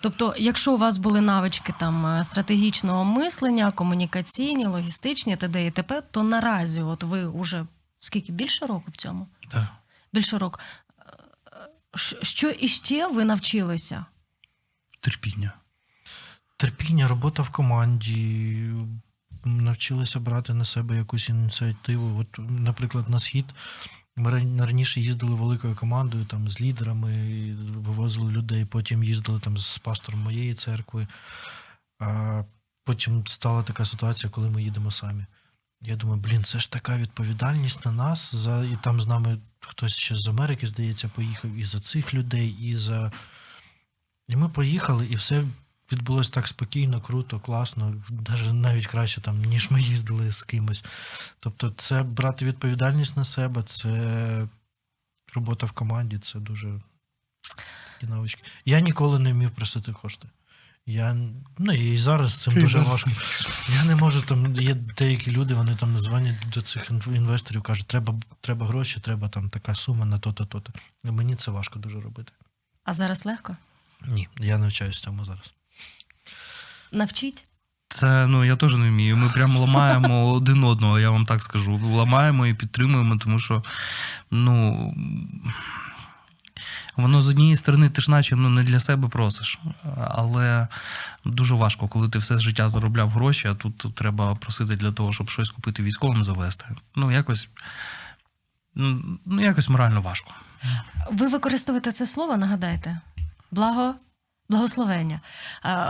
Тобто, якщо у вас були навички там стратегічного мислення, комунікаційні, логістичні, т.д. і т.п., то наразі от ви уже скільки? Більше року в цьому? Так. Більше року. Що іще ви навчилися? Терпіння. Терпіння, робота в команді, навчилися брати на себе якусь ініціативу. От, наприклад, на схід ми раніше їздили великою командою, там, з лідерами, вивозили людей, потім їздили там, з пастором моєї церкви. А потім стала така ситуація, коли ми їдемо самі. Я думаю, це ж така відповідальність на нас. І там з нами хтось ще з Америки, здається, поїхав, і за цих людей, І ми поїхали, і все відбулося так спокійно, круто, класно, навіть краще, там, ніж ми їздили з кимось. Тобто це брати відповідальність на себе, це робота в команді, це дуже такі навички. Я ніколи не вмів просити кошти. І зараз цим дуже важко. Я не можу, там є деякі люди, вони там дзвонять до цих інвесторів, кажуть, треба гроші, треба там така сума на то-то, то-то. Мені це важко дуже робити. А зараз легко? Ні, я навчаюсь цьому зараз. Навчіть? Це, я теж не вмію. Ми прямо ламаємо один одного, я вам так скажу. Ламаємо і підтримуємо, тому що, воно з однієї сторони ти ж наче не для себе просиш, але дуже важко, коли ти все життя заробляв гроші, а тут треба просити для того, щоб щось купити військовим, завести. Якось морально важко. Ви використовуєте це слово, нагадайте? Благословення.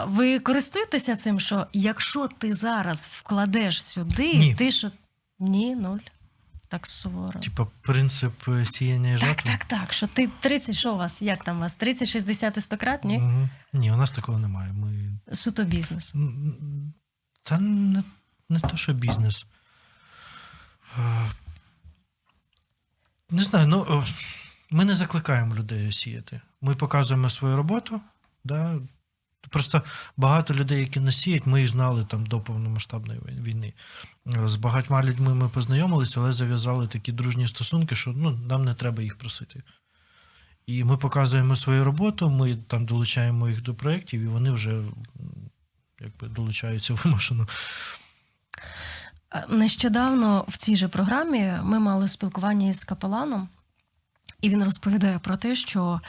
Ви користуєтеся цим, що якщо ти зараз вкладеш сюди, ти що... Ні, нуль. Так суворо. Типа принцип сіяння і жатви? Так. Що ти 30, що у вас? Як там у вас? 30, 60 і 100 крат, ні? Угу. Ні, у нас такого немає. Ми... Суто бізнес. Та не то, що бізнес. Не знаю, ми не закликаємо людей сіяти. ми показуємо свою роботу. Да? Просто багато людей, які насіють, ми їх знали там до повномасштабної війни. З багатьма людьми ми познайомилися, але зав'язали такі дружні стосунки, що нам не треба їх просити. І ми показуємо свою роботу, ми там долучаємо їх до проєктів, і вони вже якби долучаються вимушено. Нещодавно в цій же програмі ми мали спілкування із капеланом, і він розповідає про те, що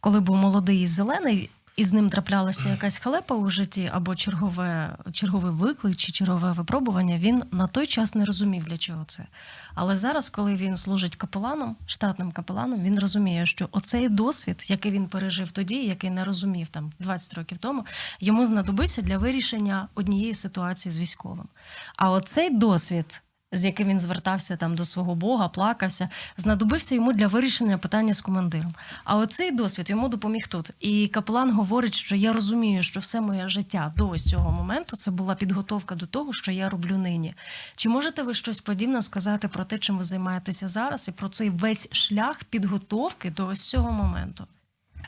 коли був молодий і зелений, і з ним траплялася якась халепа у житті, або черговий виклик, чи чергове випробування, він на той час не розумів, для чого це. Але зараз, коли він служить капеланом, штатним капеланом, він розуміє, що оцей досвід, який він пережив тоді, який не розумів там 20 років тому, йому знадобиться для вирішення однієї ситуації з військовим. А оцей досвід, з яким він звертався там до свого Бога, плакався, знадобився йому для вирішення питання з командиром. А оцей досвід йому допоміг тут. І капелан говорить, що я розумію, що все моє життя до ось цього моменту це була підготовка до того, що я роблю нині. Чи можете ви щось подібне сказати про те, чим ви займаєтеся зараз, і про цей весь шлях підготовки до ось цього моменту?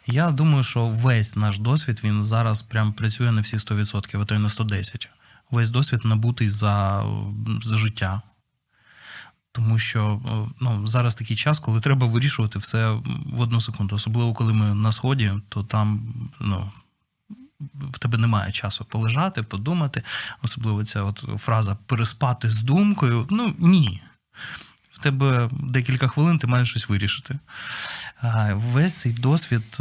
Я думаю, що весь наш досвід, він зараз прям працює на всі 100%, а то й на 110%. Весь досвід набутий за життя. Тому що зараз такий час, коли треба вирішувати все в одну секунду. Особливо, коли ми на Сході, то там в тебе немає часу полежати, подумати. Особливо ця от фраза «переспати з думкою». Ні. В тебе декілька хвилин ти маєш щось вирішити. Весь цей досвід,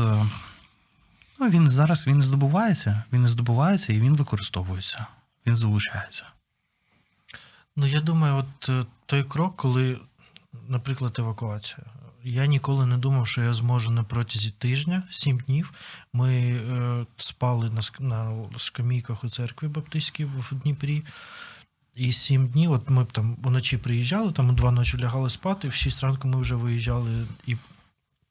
він здобувається і він використовується, він залучається. Я думаю, от той крок, коли, наприклад, евакуація. Я ніколи не думав, що я зможу на протязі тижня, 7 днів. Ми спали на скамійках у церкві баптистській в Дніпрі. І 7 днів, от ми там вночі приїжджали, там у 2 ночі лягали спати, в 6 ранку ми вже виїжджали і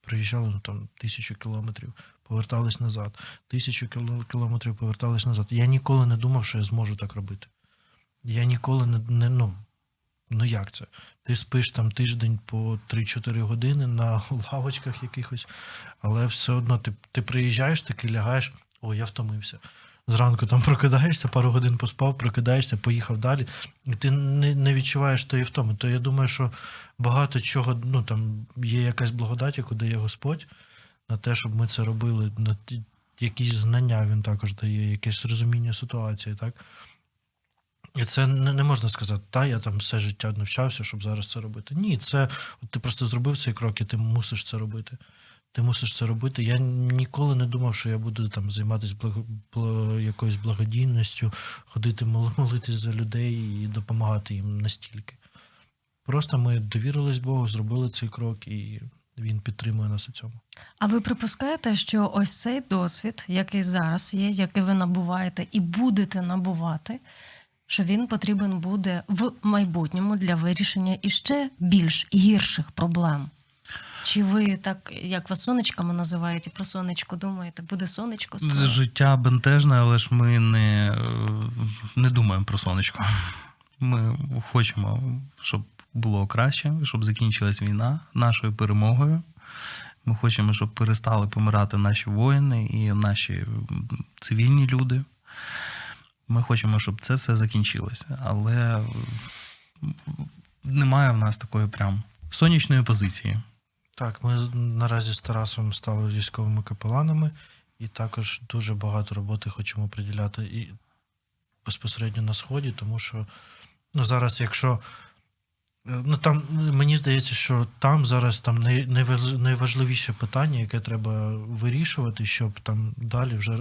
приїжджали там 1000 кілометрів, повертались назад. 1000 кілометрів повертались назад. Я ніколи не думав, що я зможу так робити. Я ніколи не як це? Ти спиш там тиждень по 3-4 години на лавочках якихось, але все одно ти приїжджаєш, таки лягаєш, я втомився. Зранку там прокидаєшся, пару годин поспав, прокидаєшся, поїхав далі, і ти не відчуваєш тої втоми. То я думаю, що багато чого, там є якась благодать, яку дає Господь на те, щоб ми це робили, на якісь знання він також дає, якесь розуміння ситуації, так? І це не можна сказати, я там все життя навчався, щоб зараз це робити. Ні, це ти просто зробив цей крок, і ти мусиш це робити. Я ніколи не думав, що я буду там займатися якоюсь благодійністю, ходити молитись за людей і допомагати їм настільки. Просто ми довірились Богу, зробили цей крок, і він підтримує нас у цьому. А ви припускаєте, що ось цей досвід, який зараз є, який ви набуваєте і будете набувати, що він потрібен буде в майбутньому для вирішення іще більш гірших проблем? Чи ви так, як вас сонечками називаєте, про сонечко думаєте, буде сонечко скоро? Життя бентежне, але ж ми не думаємо про сонечко. Ми хочемо, щоб було краще, щоб закінчилась війна нашою перемогою. Ми хочемо, щоб перестали помирати наші воїни і наші цивільні люди. Ми хочемо, щоб це все закінчилося, але немає в нас такої прям сонячної позиції. Так, ми наразі з Тарасом стали військовими капеланами і також дуже багато роботи хочемо приділяти і безпосередньо на Сході, тому що зараз, якщо... там, мені здається, що там зараз найважливіше питання, яке треба вирішувати, щоб там далі вже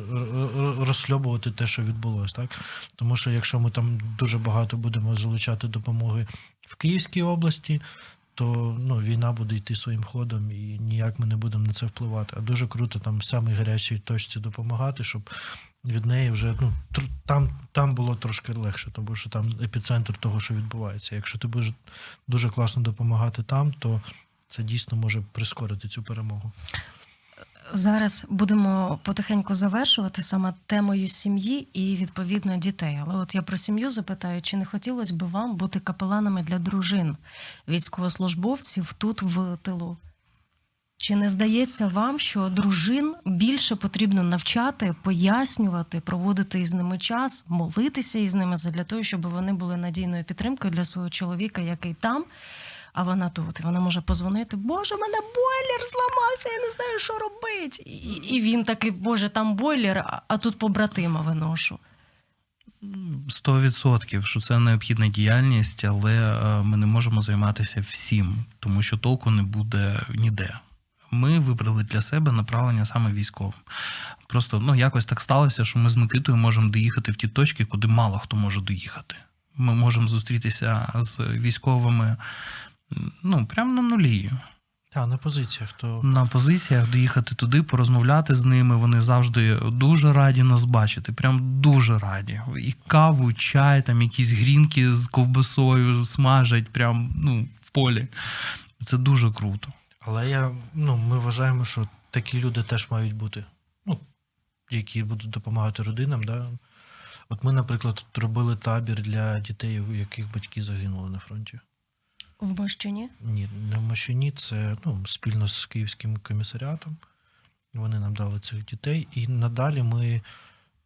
розсльобувати те, що відбулося, так? Тому що якщо ми там дуже багато будемо залучати допомоги в Київській області, то війна буде йти своїм ходом і ніяк ми не будемо на це впливати. А дуже круто там в самій гарячій точці допомагати, щоб від неї вже там було трошки легше, тому що там епіцентр того, що відбувається. Якщо ти будеш дуже класно допомагати там, то це дійсно може прискорити цю перемогу. Зараз будемо потихеньку завершувати саме темою сім'ї і, відповідно, дітей. Але от я про сім'ю запитаю, чи не хотілося б вам бути капеланами для дружин військовослужбовців тут в тилу? Чи не здається вам, що дружин більше потрібно навчати, пояснювати, проводити із ними час, молитися із ними для того, щоб вони були надійною підтримкою для свого чоловіка, який там, а вона тут. І вона може подзвонити: "Боже, в мене бойлер зламався, я не знаю, що робити". І він такий: "Боже, там бойлер, а тут побратима виношу". 100%, що це необхідна діяльність, але ми не можемо займатися всім, тому що толку не буде ніде. Ми вибрали для себе направлення саме військовим. Просто, якось так сталося, що ми з Микитою можемо доїхати в ті точки, куди мало хто може доїхати. Ми можемо зустрітися з військовими, прямо на нулі. Так, на позиціях. На позиціях доїхати туди, порозмовляти з ними. Вони завжди дуже раді нас бачити, прям дуже раді. І каву, чай, там якісь грінки з ковбасою смажать прям, в полі. Це дуже круто. Але ми вважаємо, що такі люди теж мають бути, які будуть допомагати родинам, да? От ми, наприклад, робили табір для дітей, у яких батьки загинули на фронті. В Мощуні? Ні, не в Мощуні, це спільно з Київським комісаріатом. Вони нам дали цих дітей, і надалі ми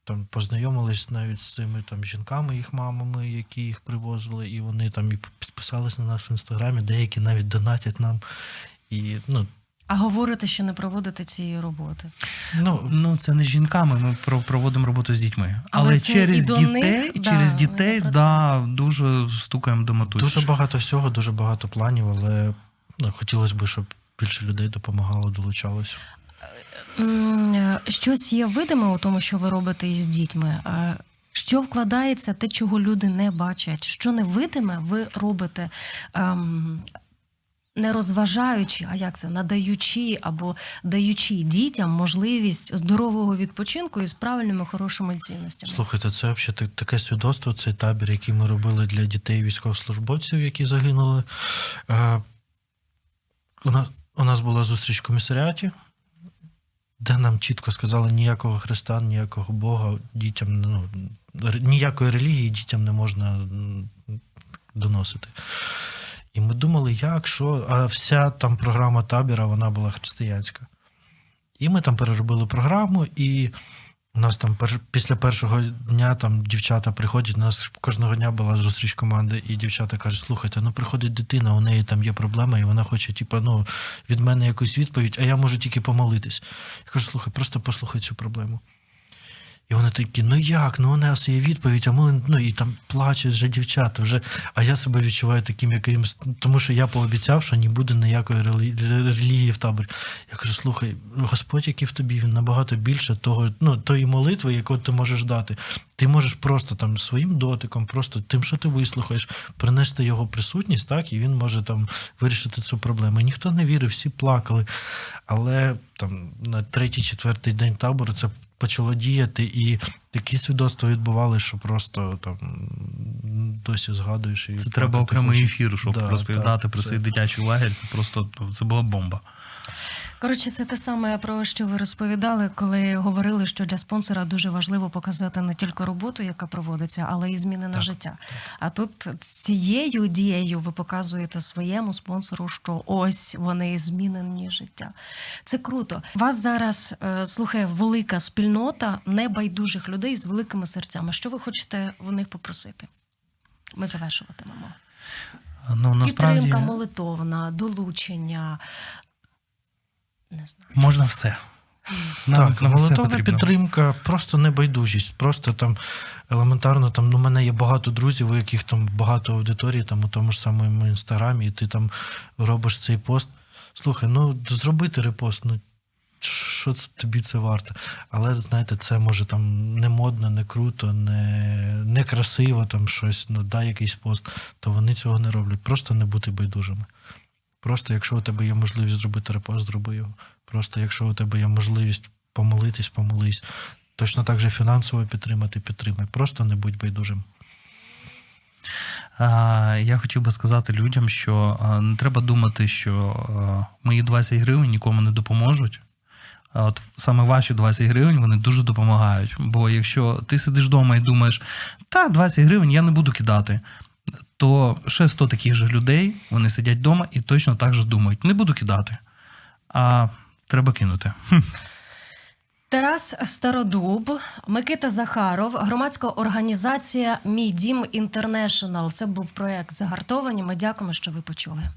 там познайомились навіть з цими жінками, їх мамами, які їх привозили, і вони там і підписались на нас в інстаграмі, деякі навіть донатять нам. І, А говорите, що не проводите цієї роботи? Це не з жінками, ми проводимо роботу з дітьми. Але через дітей, дуже стукаємо до матусі. Дуже багато всього, дуже багато планів, але хотілося б, щоб більше людей допомагало, долучалось. Щось є видиме у тому, що ви робите із дітьми? Що вкладається, те, чого люди не бачать? Що невидиме ви робите? Не розважаючи, а як це, надаючи або даючи дітям можливість здорового відпочинку із правильними, хорошими цінностями. Слухайте, це взагалі таке свідоцтво, цей табір, який ми робили для дітей військовослужбовців, які загинули. У нас була зустріч в комісаріаті, де нам чітко сказали: ніякого Христа, ніякого Бога, дітям, ніякої релігії дітям не можна доносити. І ми думали, як, що, а вся там програма табіра, вона була християнська. І ми там переробили програму, і у нас там після першого дня там дівчата приходять, у нас кожного дня була зустріч команди, і дівчата кажуть: слухайте, приходить дитина, у неї там є проблема, і вона хоче, від мене якусь відповідь, а я можу тільки помолитись. Я кажу: слухай, просто послухай цю проблему. І вони такі: у нас є відповідь, а ми, і там плачуть вже дівчата, вже, а я себе відчуваю таким, яким, тому що я пообіцяв, що не буде ніякої релігії в таборі. Я кажу: слухай, Господь, який в тобі, він набагато більше того, тої молитви, яку ти можеш дати. Ти можеш просто там своїм дотиком, просто тим, що ти вислухаєш, принести його присутність, так, і він може там вирішити цю проблему. І ніхто не вірив, всі плакали. Але там на 3-4 день табору це почало діяти, і такі свідоцтва відбували, що просто там досі згадуєш. Це треба окремий ефір, щоб розповідати про цей дитячий лагерь. Це просто, це була бомба. Коротше, це те саме, про що ви розповідали, коли говорили, що для спонсора дуже важливо показати не тільки роботу, яка проводиться, але і зміни на життя. А тут цією дією ви показуєте своєму спонсору, що ось вони змінені життя. Це круто. Вас зараз слухає велика спільнота небайдужих людей з великими серцями. Що ви хочете в них попросити? Ми завершуватимемо. Насправді... Підтримка молитовна, долучення... Не знаю. Можна все. Нам молитовна підтримка, просто небайдужість, просто там елементарно, там, у мене є багато друзів, у яких там багато аудиторії, там у тому ж самому інстаграмі, і ти там робиш цей пост. Слухай, зробити репост, що це тобі це варто? Але, знаєте, це може там не модно, не круто, не красиво там щось, дай якийсь пост, то вони цього не роблять, просто не бути байдужими. Просто, якщо у тебе є можливість зробити репост, зроби його. Просто, якщо у тебе є можливість помолитись, помолись. Точно так же фінансово підтримати, підтримай. Просто не будь байдужим. Я хотів би сказати людям, що не треба думати, що мої 20 гривень нікому не допоможуть. От саме ваші 20 гривень, вони дуже допомагають. Бо якщо ти сидиш вдома і думаєш: 20 гривень я не буду кидати, то ще 100 таких же людей, вони сидять вдома і точно так же думають: не буду кидати. а треба кинути. Тарас Стародуб, Микита Захаров, громадська організація «Мій Дім International». Це був проєкт «Загартовані». Ми дякуємо, що ви почули.